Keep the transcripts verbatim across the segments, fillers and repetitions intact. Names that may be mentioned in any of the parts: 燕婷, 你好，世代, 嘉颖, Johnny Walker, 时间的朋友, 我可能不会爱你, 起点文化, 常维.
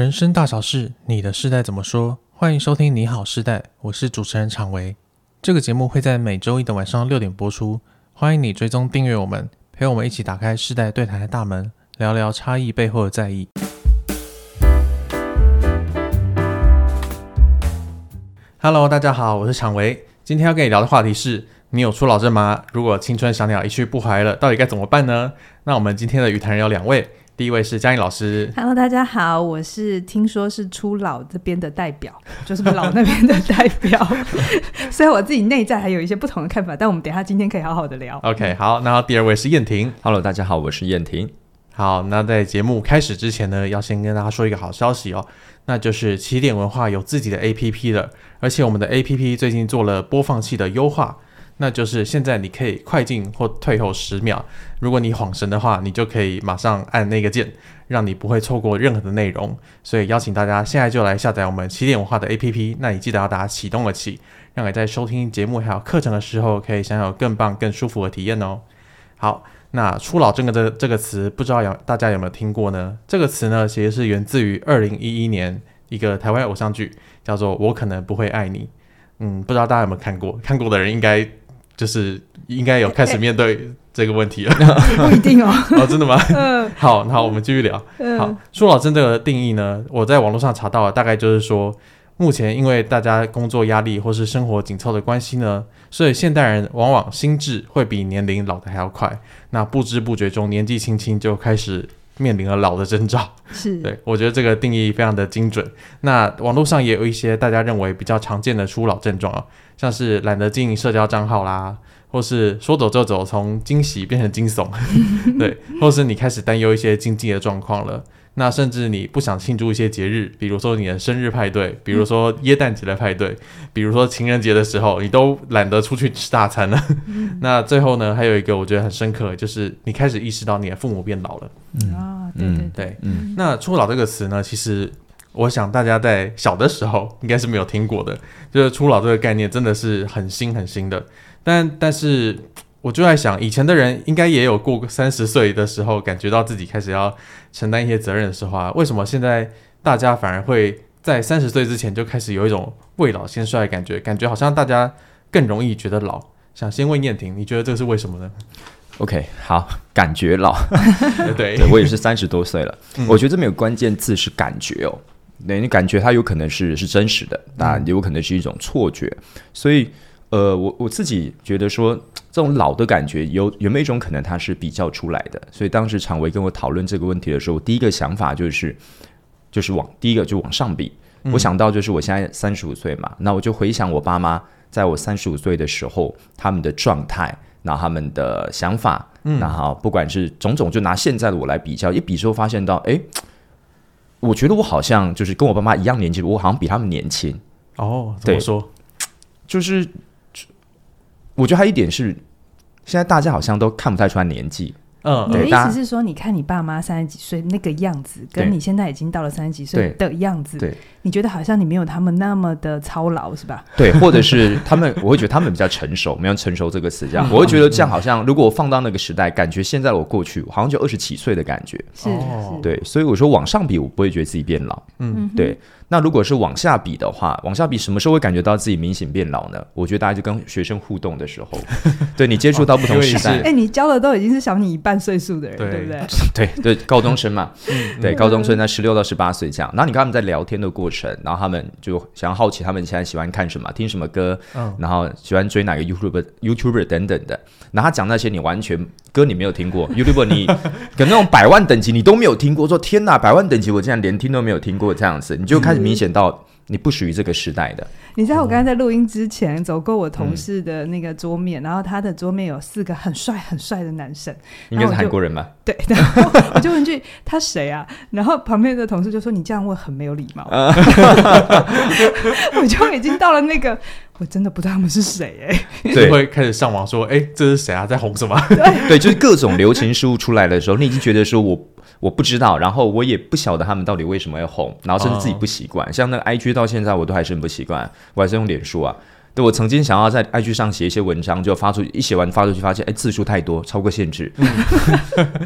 人生大小事，你的世代怎么说？欢迎收听你好世代，我是主持人常维。这个节目会在每周一的晚上六点播出，欢迎你追踪订阅我们，陪我们一起打开世代对谈的大门，聊聊差异背后的在意。Hello， 大家好，我是常维。今天要跟你聊的话题是，你有初老症吗？如果青春小鸟一去不回了，到底该怎么办呢？那我们今天的语谈人有两位，第一位是嘉颖老师。Hello， 大家好，我是听说是初老这边的代表，就是老那边的代表。虽然我自己内在还有一些不同的看法，但我们等一下今天可以好好的聊。OK， 好，那第二位是燕婷。Hello， 大家好，我是燕婷。好，那在节目开始之前呢，要先跟大家说一个好消息哦，那就是起点文化有自己的 A P P 了，而且我们的 A P P 最近做了播放器的优化。那就是现在你可以快进或退后十秒，如果你恍神的话，你就可以马上按那个键，让你不会错过任何的内容。所以邀请大家现在就来下载我们起点文化的 A P P， 那你记得要打启动了起，让你在收听节目还有课程的时候可以享有更棒更舒服的体验哦。好，那初老这个这个词不知道有大家有没有听过呢？这个词呢其实是源自于二零一一年一个台湾偶像剧叫做我可能不会爱你。嗯，不知道大家有没有看过，看过的人应该就是应该有开始面对这个问题了、欸，不一定哦。哦，真的吗？嗯，好，好，我们继续聊。嗯、好，初老症这个定义呢，我在网络上查到了，大概就是说，目前因为大家工作压力或是生活紧凑的关系呢，所以现代人往往心智会比年龄老得还要快，那不知不觉中年纪轻轻就开始面临了老的征兆。是，对，我觉得这个定义非常的精准。那网络上也有一些大家认为比较常见的初老症状啊、哦，像是懒得经营社交账号啦，或是说走就走，从惊喜变成惊悚，对，或是你开始担忧一些经济的状况了。那甚至你不想庆祝一些节日，比如说你的生日派对，比如说耶诞节的派对，比如说情人节的时候，你都懒得出去吃大餐了。那最后呢，还有一个我觉得很深刻，就是你开始意识到你的父母变老了。嗯啊，对对 对, 對, 對、嗯，那初老这个词呢，其实我想大家在小的时候应该是没有听过的，就是初老这个概念真的是很新很新的。但但是我就在想，以前的人应该也有过三十岁的时候感觉到自己开始要承担一些责任的时候啊，为什么现在大家反而会在三十岁之前就开始有一种未老先衰的感觉？感觉好像大家更容易觉得老。想先问燕婷，你觉得这是为什么呢？OK， 好，感觉老对, 对，我也是三十多岁了、嗯、我觉得这边有关键字是感觉哦，对，你感觉它有可能 是, 是真实的，但有可能是一种错觉、嗯、所以呃，我我自己觉得说这种老的感觉有有没有一种可能它是比较出来的，所以当时常维跟我讨论这个问题的时候，第一个想法就是就是往第一个就往上比、嗯、我想到就是我现在三十五岁嘛，那我就回想我爸妈在我三十五岁的时候他们的状态，然后他们的想法、嗯、然后不管是种种，就拿现在的我来比较，一比之后发现到，哎，我觉得我好像就是跟我爸妈一样年纪，我好像比他们年轻。哦，怎么说？就是我觉得还一点是，现在大家好像都看不太出来年纪。嗯，你的意思是说，你看你爸妈三十几岁那个样子，跟你现在已经到了三十几岁的样子，对，你觉得好像你没有他们那么的操劳，是吧？对，或者是他们，我会觉得他们比较成熟，没有成熟这个词，这样，我会觉得这样好像，如果我放到那个时代，感觉现在我过去，我好像就二十几岁的感觉，是，对，所以我说往上比，我不会觉得自己变老，嗯，对。那如果是往下比的话，往下比什么时候会感觉到自己明显变老呢？我觉得大家就跟学生互动的时候，对，你接触到不同时代，哎、哦欸，你教的都已经是小你一半岁数的人， 对, 对不对？对对，高中生嘛，嗯、对，高中生在十六到十八岁这样。然后你跟他们在聊天的过程，然后他们就想好奇他们现在喜欢看什么、听什么歌，嗯、然后喜欢追哪个 YouTuber、YouTuber 等等的。然后他讲那些你完全歌你没有听过 ，YouTuber 你跟那种百万等级你都没有听过，说天哪，百万等级我竟然连听都没有听过这样子，你就开始。明显到你不属于这个时代的。你知道我刚才在录音之前走过我同事的那个桌面、嗯、然后他的桌面有四个很帅很帅的男生，应该是韩国人吧？对，然后我就问句他谁啊，然后旁边的同事就说你这样问很没有礼貌我就已经到了那个我真的不知道他们是谁、欸、对，会开始上网说哎、欸，这是谁啊，在红什么对, 对，就是各种流行事物出来的时候，你已经觉得说我我不知道，然后我也不晓得他们到底为什么要红，然后甚至自己不习惯、哦、像那个 I G 到现在我都还是很不习惯，我还是用脸书啊，对，我曾经想要在 I G 上写一些文章，就发出一写完发出去，发现哎字数太多，超过限制。嗯、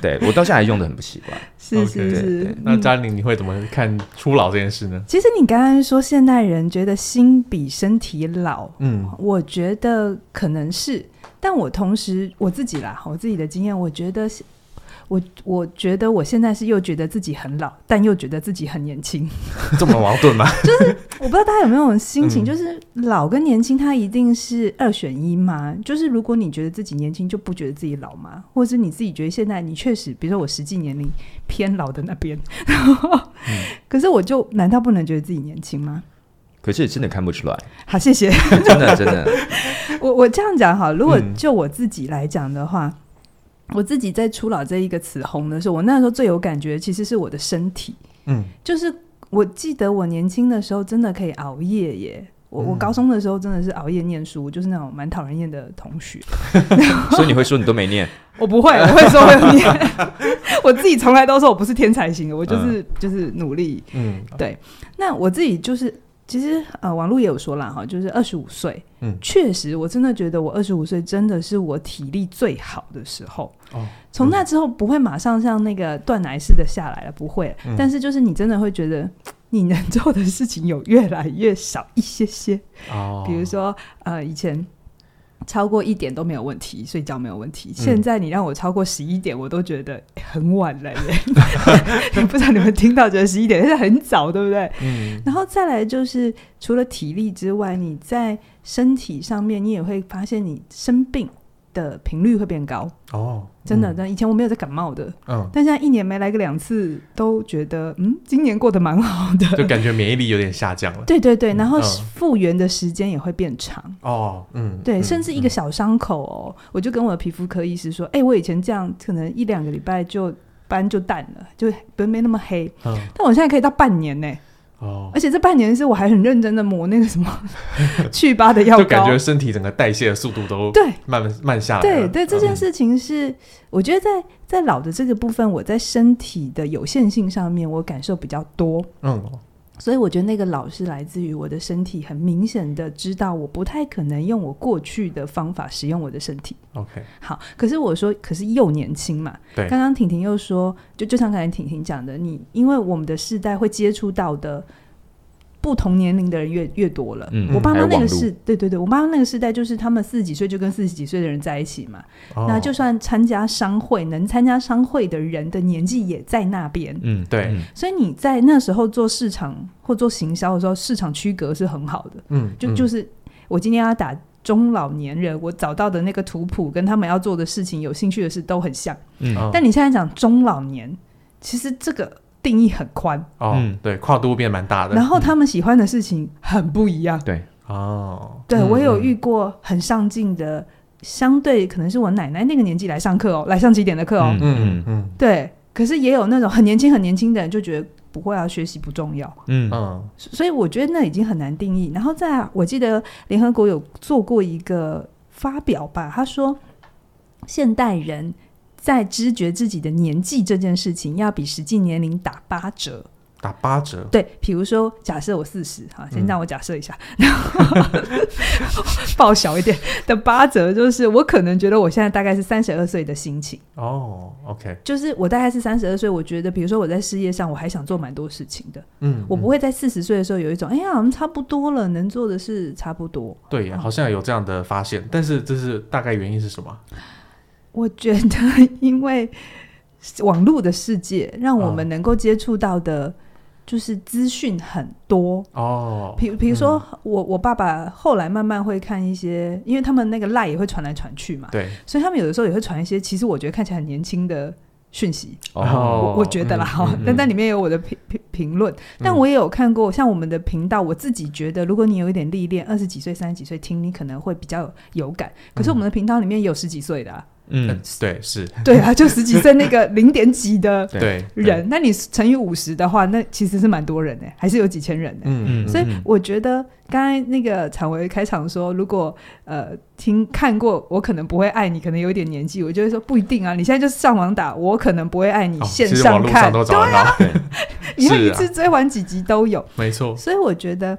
对，我到现在用的很不习惯。是是是。Okay, 嗯、那嘉玲，你会怎么看初老这件事呢？其实你刚刚说现代人觉得心比身体老，嗯，我觉得可能是，但我同时我自己啦，我自己的经验，我觉得。我, 我觉得我现在是又觉得自己很老，但又觉得自己很年轻，这么矛盾吗？就是我不知道大家有没有种心情、嗯、就是老跟年轻它一定是二选一吗？就是如果你觉得自己年轻就不觉得自己老吗？或者你自己觉得现在你确实比如说我实际年龄偏老的那边、嗯、可是我就难道不能觉得自己年轻吗？可是真的看不出来。好，谢谢。真的真的。我, 我这样讲好，如果就我自己来讲的话、嗯，我自己在初老这一个词红的时候，我那时候最有感觉其实是我的身体。嗯，就是我记得我年轻的时候真的可以熬夜耶，我、嗯、我高中的时候真的是熬夜念书，就是那种蛮讨人厌的同学。所以你会说你都没念？我不会，我会说我有念。我自己从来都说我不是天才型的，我就是、嗯、就是努力。嗯，对。那我自己就是其实呃，网络也有说啦哈，就是二十五岁，嗯，确实，我真的觉得我二十五岁真的是我体力最好的时候。哦，从那之后不会马上像那个断奶似的下来了，不会、嗯。但是就是你真的会觉得你能做的事情有越来越少一些些。哦，比如说呃，以前超过一点都没有问题，睡觉没有问题。嗯、现在你让我超过十一点，我都觉得很晚了耶。不知道你们听到觉得十一点，但是很早，对不对？嗯。然后再来就是，除了体力之外，你在身体上面，你也会发现你生病的频率会变高。哦，真的，嗯、以前我没有在感冒的，嗯，但现在一年没来个两次，都觉得嗯，今年过得蛮好的，就感觉免疫力有点下降了。对对对，然后复原的时间也会变长。哦，嗯，对，嗯、甚至一个小伤口哦、嗯，我就跟我的皮肤科医师说，哎、欸，我以前这样可能一两个礼拜就斑就淡了，就不没那么黑、嗯，但我现在可以到半年呢、欸。哦、而且这半年是我还很认真的抹那个什么去疤的药膏，就感觉身体整个代谢的速度都慢慢慢下来了。对对，这件事情是、嗯、我觉得在在老的这个部分，我在身体的有限性上面我感受比较多。嗯，所以我觉得那个老是来自于我的身体很明显的知道我不太可能用我过去的方法使用我的身体。 OK， 好，可是我说可是又年轻嘛。对，刚刚婷婷又说就就像刚才婷婷讲的，你因为我们的世代会接触到的不同年龄的人 越, 越多了、嗯、我爸妈那个世对对对，我爸妈那个世代就是他们四十几岁就跟四十几岁的人在一起嘛、哦、那就算参加商会，能参加商会的人的年纪也在那边。嗯，对嗯，所以你在那时候做市场或做行销的时候，市场区隔是很好的。嗯，就就是我今天要打中老年人，我找到的那个图谱跟他们要做的事情有兴趣的事都很像。嗯，但你现在讲中老年，其实这个定义很宽。哦、嗯，对，跨度变蛮大的。然后他们喜欢的事情很不一样。嗯、对，哦，对，我有遇过很上进的、嗯，相对可能是我奶奶那个年纪来上课哦，来上几点的课哦。嗯嗯嗯。对，可是也有那种很年轻很年轻的人就觉得不会啊，学习不重要。嗯嗯。所以我觉得那已经很难定义。然后在我记得联合国有做过一个发表吧，他说现代人在知觉自己的年纪这件事情，要比实际年龄打八折。打八折？对，比如说，假设我四十、啊，先让我假设一下，嗯、然后报小一点的八折，就是我可能觉得我现在大概是三十二岁的心情。哦 ，OK， 就是我大概是三十二岁，我觉得，比如说我在事业上，我还想做蛮多事情的。嗯，我不会在四十岁的时候有一种，哎呀，我们差不多了，能做的事差不多。对呀、啊，好像有这样的发现，嗯、但是这是大概原因是什么？我觉得因为网络的世界让我们能够接触到的就是资讯很多哦，比比如说我、嗯、我爸爸后来慢慢会看一些，因为他们那个 LINE 也会传来传去嘛，对，所以他们有的时候也会传一些其实我觉得看起来很年轻的讯息。哦，我, 我觉得啦、嗯嗯嗯、但但里面有我的评评论，但我也有看过像我们的频道，我自己觉得如果你有一点历练，二十几岁三十几岁听你可能会比较有感，可是我们的频道里面也有十几岁的啊。嗯，呃、对，是，对啊，就十几岁那个零点几的人，那你乘以五十的话，那其实是蛮多人的、欸，还是有几千人的、欸。嗯，所以我觉得刚才那个昶唯开场说，如果呃听看过我可能不会爱你，可能有一点年纪，我就会说不一定啊，你现在就上网打我可能不会爱你，线上看，哦、对啊，你看一次追完几集都有，没错。所以我觉得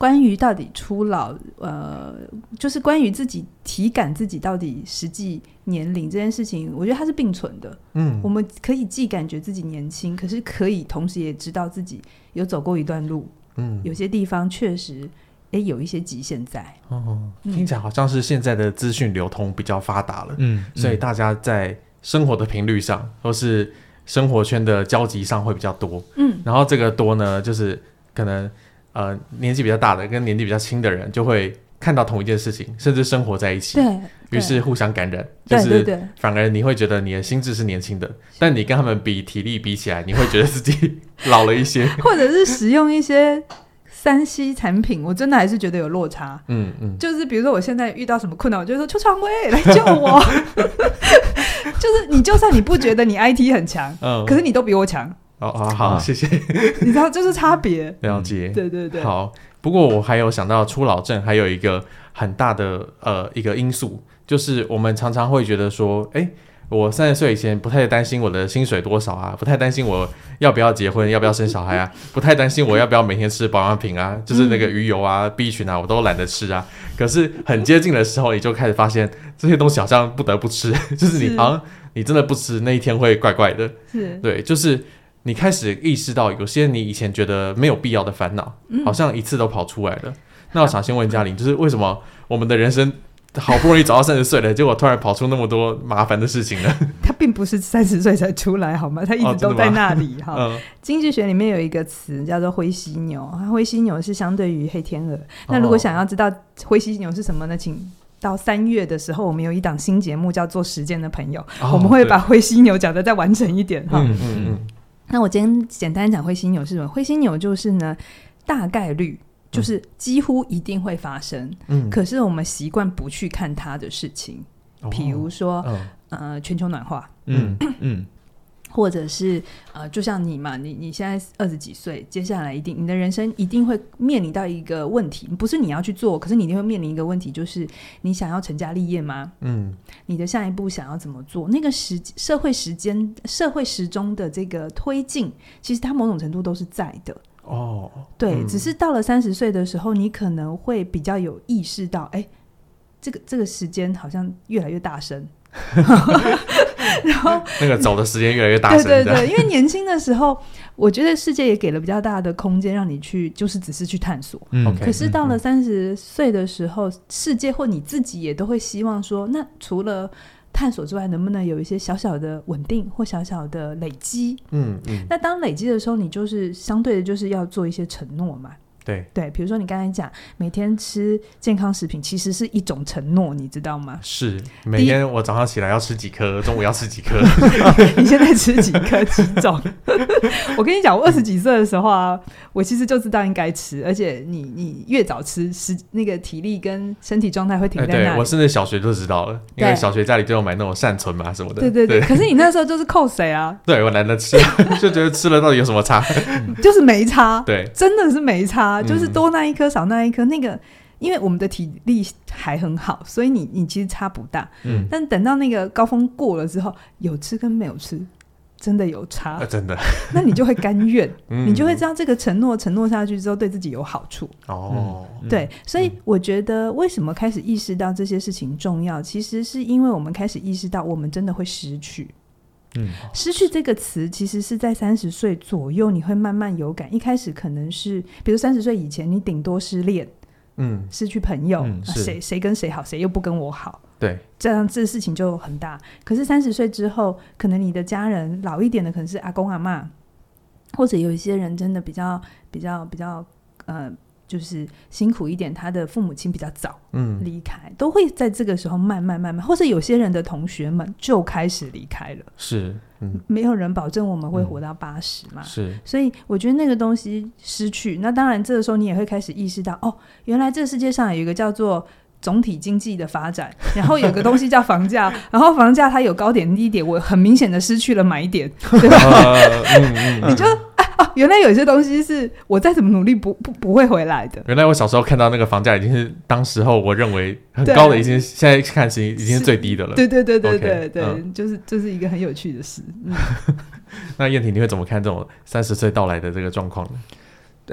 关于到底初老，呃，就是关于自己体感自己到底实际年龄这件事情，我觉得它是并存的。嗯，我们可以既感觉自己年轻，可是可以同时也知道自己有走过一段路。嗯，有些地方确实也有一些极限在。哦，听起来好像是现在的资讯流通比较发达了。嗯，所以大家在生活的频率上，或是生活圈的交集上会比较多。嗯，然后这个多呢，就是可能呃年纪比较大的跟年纪比较轻的人就会看到同一件事情，甚至生活在一起。对，于是互相感染，就是反而你会觉得你的心智是年轻的，但你跟他们比体力比起来，你会觉得自己老了一些，或者是使用一些三 C 产品，我真的还是觉得有落差。嗯嗯，就是比如说我现在遇到什么困难，我就说邱传威来救我。就是你就算你不觉得你 I T 很强，嗯，可是你都比我强。哦哦，好，谢谢。你知道就是差别。了解。对对对。好，不过我还有想到初老症还有一个很大的呃一个因素，就是我们常常会觉得说，哎，我三十岁以前不太担心我的薪水多少啊，不太担心我要不要结婚，要不要生小孩啊，不太担心我要不要每天吃保养品啊，就是那个鱼油啊、B 群啊，我都懒得吃啊。可是很接近的时候，你就开始发现这些东西好像不得不吃，就是你好像你真的不吃那一天会怪怪的。是，对，就是。你开始意识到有些你以前觉得没有必要的烦恼，嗯，好像一次都跑出来了。那我想先问嘉玲，就是为什么我们的人生好不容易找到三十岁了，结果突然跑出那么多麻烦的事情呢？它并不是三十岁才出来好吗？它一直都在那里。哦哦，嗯，经济学里面有一个词叫做灰犀牛，灰犀牛是相对于黑天鹅。那如果想要知道灰犀牛是什么呢，请到三月的时候，我们有一档新节目叫做《时间的朋友》，哦，我们会把灰犀牛讲得再完整一点。嗯嗯嗯。那我今天简单讲灰犀牛是什么？灰犀牛就是呢，大概率就是几乎一定会发生，嗯，可是我们习惯不去看它的事情，哦，比如说，哦，呃全球暖化，嗯嗯，或者是呃就像你嘛，你你现在二十几岁，接下来一定你的人生一定会面临到一个问题，不是你要去做，可是你一定会面临一个问题，就是你想要成家立业吗？嗯，你的下一步想要怎么做？那个时社会时间社会时钟的这个推进，其实它某种程度都是在的。哦，对，嗯，只是到了三十岁的时候，你可能会比较有意识到，哎，这个这个时间好像越来越大声。然后那个走的时间越来越大声。对对对，因为年轻的时候我觉得世界也给了比较大的空间让你去就是只是去探索，嗯，可是到了三十岁的时候，嗯，世界或你自己也都会希望说，那除了探索之外能不能有一些小小的稳定或小小的累积。 嗯, 嗯，那当累积的时候你就是相对的就是要做一些承诺嘛。对对，比如说你刚才讲每天吃健康食品其实是一种承诺，你知道吗？是每天我早上起来要吃几颗，中午要吃几颗。你现在吃几颗几种？我跟你讲，我二十几岁的时候啊，我其实就知道应该吃，而且你你越早吃，那个体力跟身体状态会停在那里。欸，对，我甚至小学就知道了，因为小学家里就有买那种善存嘛什么的。对对 对, 对，可是你那时候就是扣谁啊？对，我懒得吃，就觉得吃了到底有什么差？就是没差。对，真的是没差。就是多那一颗少那一颗，嗯，那个因为我们的体力还很好，所以你你其实差不大，嗯，但等到那个高峰过了之后，有吃跟没有吃真的有差，啊，真的。那你就会甘愿，嗯，你就会知道这个承诺承诺下去之后对自己有好处。哦，嗯，对，所以我觉得为什么开始意识到这些事情重要，其实是因为我们开始意识到我们真的会失去。嗯，失去这个词其实是在三十岁左右你会慢慢有感，一开始可能是比如三十岁以前你顶多失恋，嗯，失去朋友，嗯，啊，谁谁跟谁好谁又不跟我好，对，这样这事情就很大。可是三十岁之后可能你的家人老一点的可能是阿公阿嬷，或者有一些人真的比较比较比较呃就是辛苦一点，他的父母亲比较早离开，嗯，都会在这个时候慢慢慢慢，或是有些人的同学们就开始离开了。是，嗯，没有人保证我们会活到八十嘛，嗯，是，所以我觉得那个东西失去，那当然这个时候你也会开始意识到，哦，原来这个世界上有一个叫做总体经济的发展，然后有个东西叫房价，然后房价它有高点低点，我很明显的失去了买点，对吧？呃嗯嗯，你就。哦，原来有些东西是我再怎么努力不不不会回来的。原来我小时候看到那个房价已经是当时候我认为很高的，已经现在看是已经是最低的了。对对对对对 okay, 对，嗯，就是这，就是一个很有趣的事。嗯，那燕婷你会怎么看这种三十岁到来的这个状况呢？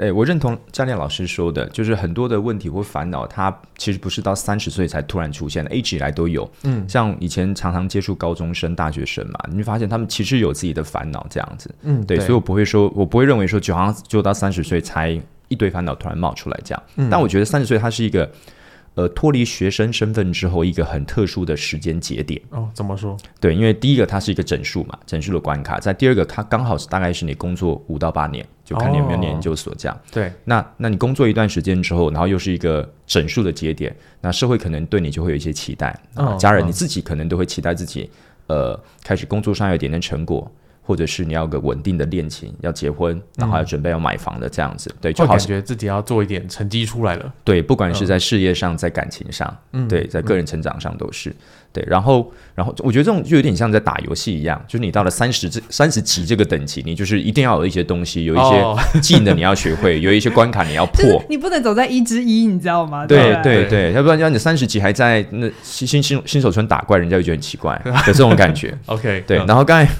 哎，我认同教练老师说的，就是很多的问题或烦恼它其实不是到三十岁才突然出现的，一直以来都有。嗯，像以前常常接触高中生大学生嘛，你会发现他们其实有自己的烦恼这样子。嗯， 对, 对，所以我不会说我不会认为说就好像就到三十岁才一堆烦恼突然冒出来这样。嗯，但我觉得三十岁它是一个呃，脱离学生身份之后一个很特殊的时间节点。哦，怎么说？对，因为第一个它是一个整数嘛，整数的关卡。在第二个，它刚好是大概是你工作五到八年，就看你有没有念研究所这样。哦，对，那那你工作一段时间之后，然后又是一个整数的节点，那社会可能对你就会有一些期待，哦，家人你自己可能都会期待自己，呃，开始工作上有点点成果。或者是你要有个稳定的恋情，要结婚，然后要准备要买房的这样子。嗯，对，就好像感觉自己要做一点成绩出来了。对，不管是在事业上，嗯，在感情上，嗯，对，在个人成长上都是。嗯，对，然后然后我觉得这种就有点像在打游戏一样，就是你到了三十三十级这个等级，你就是一定要有一些东西，有一些技能你要学会，哦，有一些关卡你要破，就是，你不能走在一之一，你知道吗？对对 对, 对，要不然你三十级还在那 新, 新, 新手村打怪，人家就觉得很奇怪有这种感觉。OK， 对，嗯，然后刚才。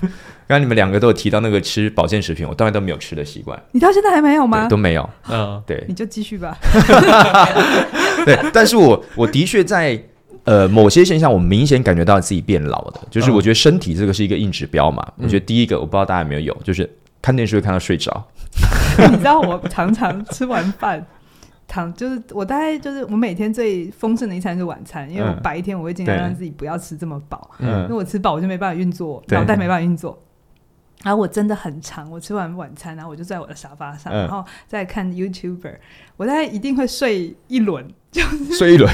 刚刚你们两个都有提到那个吃保健食品，我当然都没有吃的习惯。你到现在还没有吗？都没有。嗯，对，你就继续吧。对，但是我我的确在呃某些现象，我明显感觉到自己变老的，就是我觉得身体这个是一个硬指标嘛。嗯，我觉得第一个，我不知道大家有没有有，就是看电视会看到睡着。你知道我常常吃完饭。躺就是我大概就是我每天最丰盛的一餐是晚餐，因为我白天我会尽量让自己不要吃这么饱。嗯，因为我吃饱我就没办法运作，脑袋没办法运作。然后我真的很长，我吃完晚餐然后我就在我的沙发上，嗯，然后再看 YouTuber， 我大概一定会睡一轮，就是睡一轮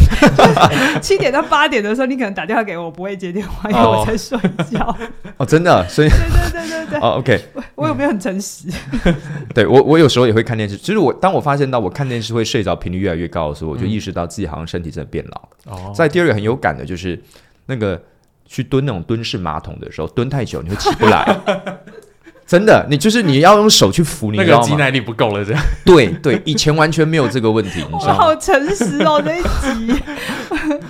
七点到八点的时候你可能打电话给我，我不会接电话，因为我在睡觉。哦，哦真的，所以对对对对对，哦 OK， 我, 我有没有很诚实？嗯，对，我我有时候也会看电视，就是我当我发现到我看电视会睡着频率越来越高的时候，我就意识到自己好像身体真的变老了。在，嗯，第二个很有感的就是那个去蹲那种蹲式马桶的时候，蹲太久你会起不来。真的，你就是你要用手去扶，你知道吗？那个肌耐力不够了，这样。对对，以前完全没有这个问题，你知道吗？我好诚实哦，这一集。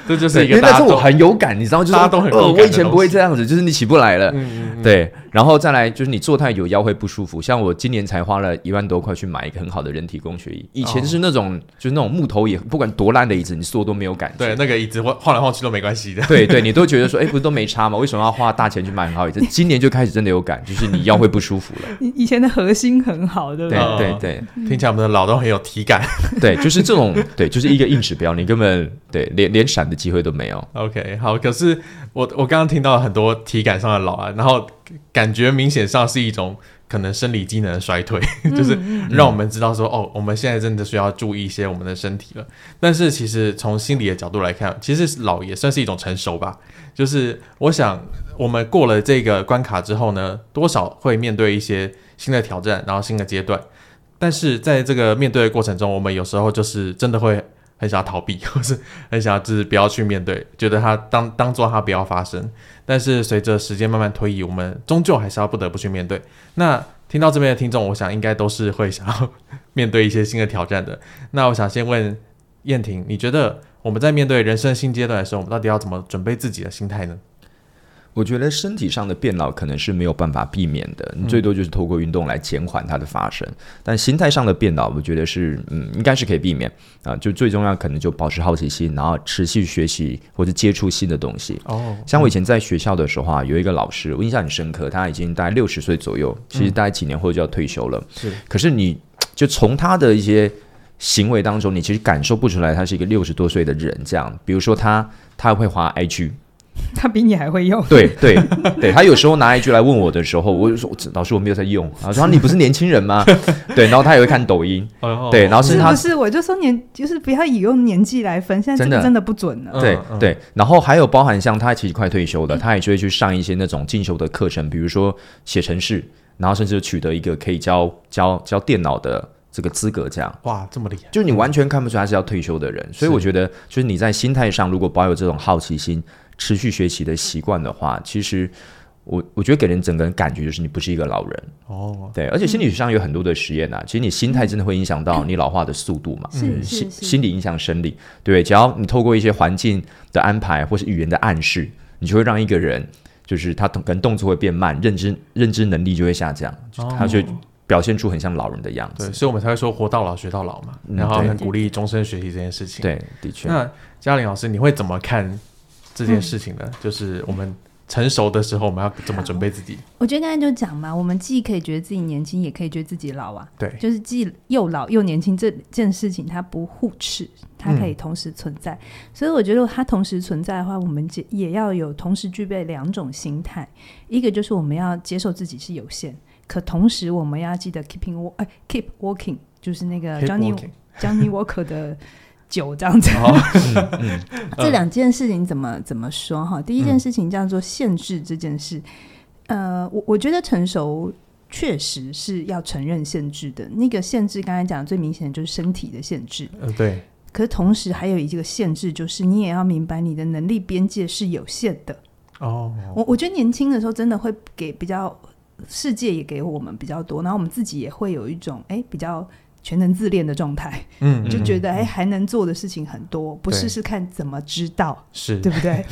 这就是一个大家都，但是我很有感，你知道，就是大家都很有感，呃，我以前不会这样子，就是你起不来了。嗯嗯嗯，对，然后再来就是你坐太久腰会不舒服，像我今年才花了一万多块去买一个很好的人体工学椅，以前是那种，哦，就是那种木头椅，不管多烂的椅子，你坐都没有感觉。对，那个椅子晃来晃去都没关系的。对对，你都觉得说，哎，不是都没差吗？为什么要花大钱去买很好椅子？今年就开始真的有感，就是你腰会不舒服。舒服了，以前的核心很好，对不对？对对对，嗯，听起来我们的老都很有体感。对，就是这种，对，就是一个硬指标，你根本对连连闪的机会都没有。OK， 好，可是我我刚刚听到很多体感上的老啊，然后感觉明显上是一种可能生理机能的衰退，嗯，就是让我们知道说，嗯，哦，我们现在真的需要注意一些我们的身体了。但是其实从心理的角度来看，其实老也算是一种成熟吧。就是我想，我们过了这个关卡之后呢，多少会面对一些新的挑战，然后新的阶段。但是在这个面对的过程中，我们有时候就是真的会很想要逃避，或是很想要就是不要去面对，觉得它当当做它不要发生。但是随着时间慢慢推移，我们终究还是要不得不去面对。那听到这边的听众，我想应该都是会想要面对一些新的挑战的。那我想先问燕婷，你觉得我们在面对人生新阶段的时候，我们到底要怎么准备自己的心态呢？我觉得身体上的变老可能是没有办法避免的，你最多就是透过运动来减缓它的发生。嗯，但心态上的变老，我觉得是嗯，应该是可以避免啊。就最重要可能就保持好奇心，然后持续学习或者接触新的东西。哦，像我以前在学校的时候啊，有一个老师，我印象很深刻，他已经大概六十岁左右，其实大概几年后就要退休了。嗯，可是你就从他的一些行为当中，你其实感受不出来他是一个六十多岁的人这样。比如说他，他会滑 I G。他比你还会用。对对对，他有时候拿 I G 来问我的时候，我就说老师我没有在用，他说你不是年轻人吗？对，然后他也会看抖音。对，然后是他是不是我就说年就是不要以用年纪来分，现在这个真的不准了。嗯，对对，然后还有包含像他其实快退休了，嗯，他也就会去上一些那种进修的课程，比如说写程式，然后甚至取得一个可以教教教电脑的这个资格这样。哇，这么厉害，就是你完全看不出他是要退休的人。嗯，所以我觉得就是你在心态上如果保有这种好奇心，持续学习的习惯的话，其实我我觉得给人整个人感觉就是你不是一个老人。哦，对，而且心理学上有很多的实验啊，嗯，其实你心态真的会影响到你老化的速度嘛。嗯，心心理影响生理，对，只要你透过一些环境的安排或是语言的暗示，你就会让一个人就是他可能动作会变慢，认知认知能力就会下降，哦，他就表现出很像老人的样子。对，所以我们才会说活到老学到老嘛，然后很鼓励终身学习这件事情。对，的确。那嘉玲老师，你会怎么看这件事情呢？嗯、就是我们成熟的时候，我们要怎么准备自己？我觉得刚才就讲嘛，我们既可以觉得自己年轻，也可以觉得自己老啊。对，就是既又老又年轻这件事情，它不互斥，它可以同时存在、嗯。所以我觉得它同时存在的话，我们也要有同时具备两种心态，一个就是我们要接受自己是有限，可同时我们要记得 keeping、呃、keep walking， 就是那个 Johnny Johnny Walker 的。酒这样子、哦嗯嗯、这两件事情怎么怎么说哈？第一件事情叫做限制这件事、嗯、呃我，我觉得成熟确实是要承认限制的，那个限制刚才讲的最明显的就是身体的限制、呃、对，可是同时还有一个限制，就是你也要明白你的能力边界是有限的哦。我我觉得年轻的时候真的会给比较，世界也给我们比较多，然后我们自己也会有一种哎比较全能自恋的状态、嗯、就觉得、嗯欸、还能做的事情很多，不试试看怎么知道，是对不对？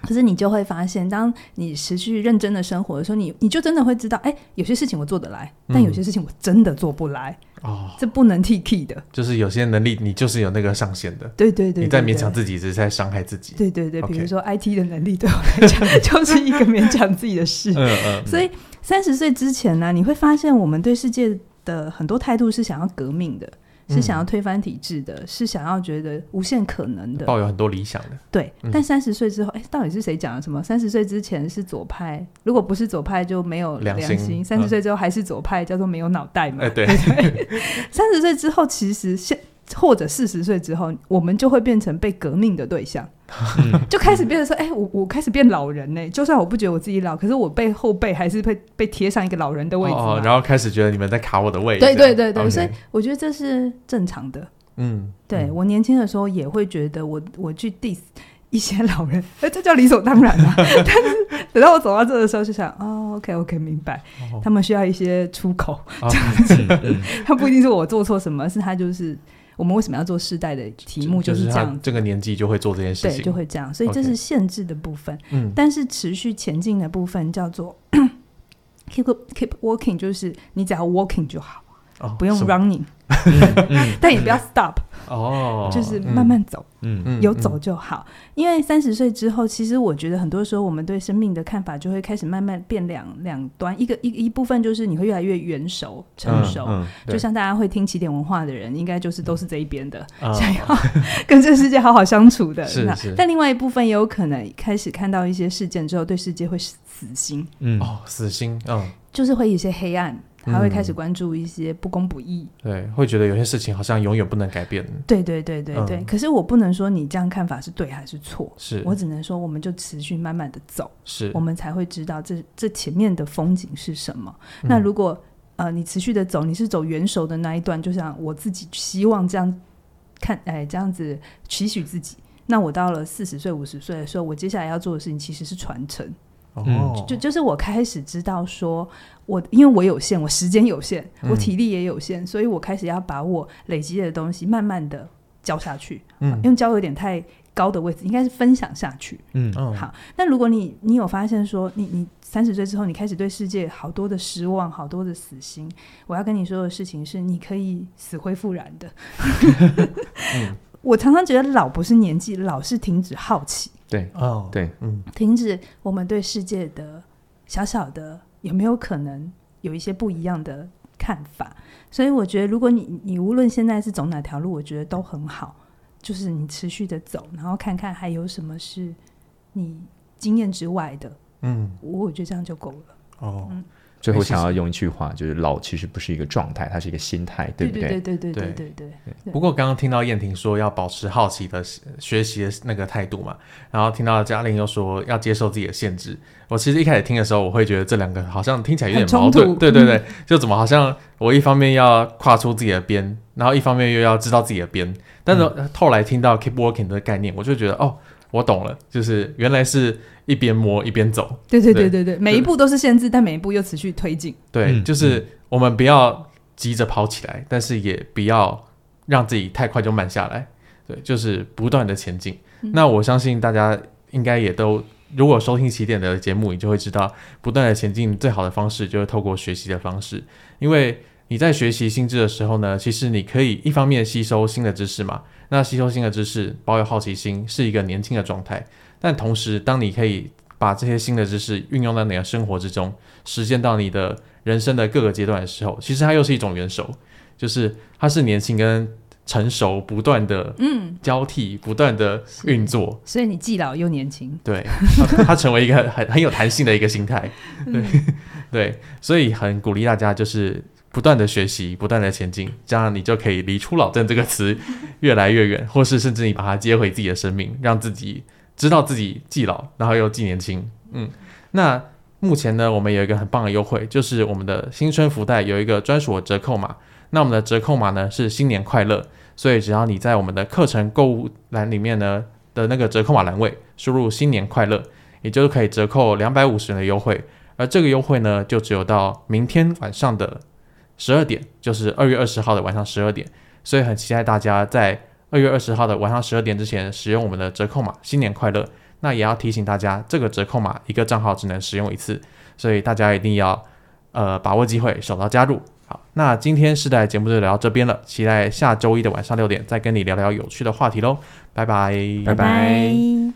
可是你就会发现，当你持续认真的生活的时候， 你, 你就真的会知道、欸、有些事情我做得来、嗯、但有些事情我真的做不来、哦、这不能 T K 的，就是有些能力你就是有那个上限的。对对 对, 對, 對, 對，你在勉强自己只是在伤害自己。对对对，比、okay. 如说 I T 的能力对我来讲就是一个勉强自己的事。嗯嗯，所以三十岁之前呢、啊，你会发现我们对世界的很多态度是想要革命的，是想要推翻体制的、嗯、是想要觉得无限可能的，抱有很多理想的。对、嗯、但三十岁之后、欸、到底是谁讲了什么？三十岁之前是左派，如果不是左派就没有良心，三十岁之后还是左派、嗯、叫做没有脑袋嘛、欸、对三十岁之后其实或者四十岁之后，我们就会变成被革命的对象就开始变成说哎、欸，我我开始变老人呢、欸。就算我不觉得我自己老，可是我被后辈还是被被贴上一个老人的位置、哦哦、然后开始觉得你们在卡我的位置。对对对对、okay. 所以我觉得这是正常的。嗯，对，我年轻的时候也会觉得我我去 diss 一些老人、欸、这叫理所当然啊但是等到我走到这的时候就想哦 OK OK 明白、哦、他们需要一些出口、哦、这样子、嗯嗯、他不一定是我做错什么，是他就是我们为什么要做世代的题目，就是这样、就是、这个年纪就会做这件事情，对，就会这样，所以这是限制的部分、okay. 但是持续前进的部分叫做、嗯、keep, keep walking， 就是你只要 walking 就好、哦、不用 running 但也不要 stop 哦，就是慢慢走、嗯、有走就好、嗯嗯、因为三十岁之后，其实我觉得很多时候我们对生命的看法就会开始慢慢变两两端，一个 一, 一部分就是你会越来越圆熟成熟、嗯嗯、就像大家会听起点文化的人应该就是都是这一边的、嗯、想要跟这世界好好相处的是是，但另外一部分也有可能开始看到一些事件之后对世界会死心、嗯、哦，死心、嗯、就是会有一些黑暗，还会开始关注一些不公不义、嗯、对，会觉得有些事情好像永远不能改变。对对对对对、嗯、可是我不能说你这样看法是对还是错，是我只能说我们就持续慢慢的走，是我们才会知道 这, 这前面的风景是什么、嗯、那如果、呃、你持续的走，你是走圆熟的那一段，就像我自己希望这样看、哎、这样子期许自己，那我到了四十岁五十岁的时候，我接下来要做的事情其实是传承。嗯、就, 就是我开始知道说我因为我有限，我时间有限，我体力也有限、嗯、所以我开始要把我累积的东西慢慢的教下去、嗯、因为教有点太高的位置，应该是分享下去。嗯，好，那如果你你有发现说你你三十岁之后你开始对世界好多的失望，好多的死心，我要跟你说的事情是你可以死灰复燃的、嗯、我常常觉得老不是年纪，老是停止好奇。对、哦、对，嗯，停止我们对世界的小小的有没有可能有一些不一样的看法。所以我觉得如果你你无论现在是走哪条路，我觉得都很好，就是你持续的走，然后看看还有什么是你经验之外的。嗯，我觉得这样就够了。哦、嗯，最后想要用一句话，就是老其实不是一个状态，它是一个心态，对不对？对对对对对对 对, 对。不过刚刚听到燕婷说要保持好奇的学习的那个态度嘛，然后听到嘉玲又说要接受自己的限制，我其实一开始听的时候我会觉得这两个好像听起来有点矛盾，对对对、嗯、就怎么好像我一方面要跨出自己的边，然后一方面又要知道自己的边，但是后来听到 keep working 的概念，我就觉得哦我懂了，就是原来是一边摸一边走。对对对对对，每一步都是限制，但每一步又持续推进。对、嗯、就是我们不要急着跑起来、嗯、但是也不要让自己太快就慢下来，对，就是不断的前进、嗯、那我相信大家应该也都如果收听起点的节目，你就会知道，不断的前进最好的方式就是透过学习的方式。因为你在学习新知的时候呢，其实你可以一方面吸收新的知识嘛，那吸收新的知识，保有好奇心，是一个年轻的状态。但同时，当你可以把这些新的知识运用到你的生活之中，实践到你的人生的各个阶段的时候，其实它又是一种元首，就是它是年轻跟成熟不断的交替、嗯、不断的运作，所以你既老又年轻，对，它成为一个 很, 很有弹性的一个心态，对、嗯、对，所以很鼓励大家就是不断的学习，不断的前进，这样你就可以离出老症这个词越来越远，或是甚至你把它接回自己的生命，让自己知道自己既老然后又既年轻。嗯，那目前呢，我们有一个很棒的优惠，就是我们的新春福袋有一个专属的折扣码，那我们的折扣码呢是新年快乐，所以只要你在我们的课程购物栏里面呢的那个折扣码栏位输入新年快乐，也就是可以折扣两百五十元的优惠，而这个优惠呢就只有到明天晚上的十二点，就是二月二十号的晚上十二点，所以很期待大家在二月二十号的晚上十二点之前使用我们的折扣码新年快乐。那也要提醒大家，这个折扣码一个账号只能使用一次，所以大家一定要呃把握机会，手刀加入。好，那今天世代节目就聊到这边了，期待下周一的晚上六点再跟你聊聊有趣的话题咯，拜拜，拜拜。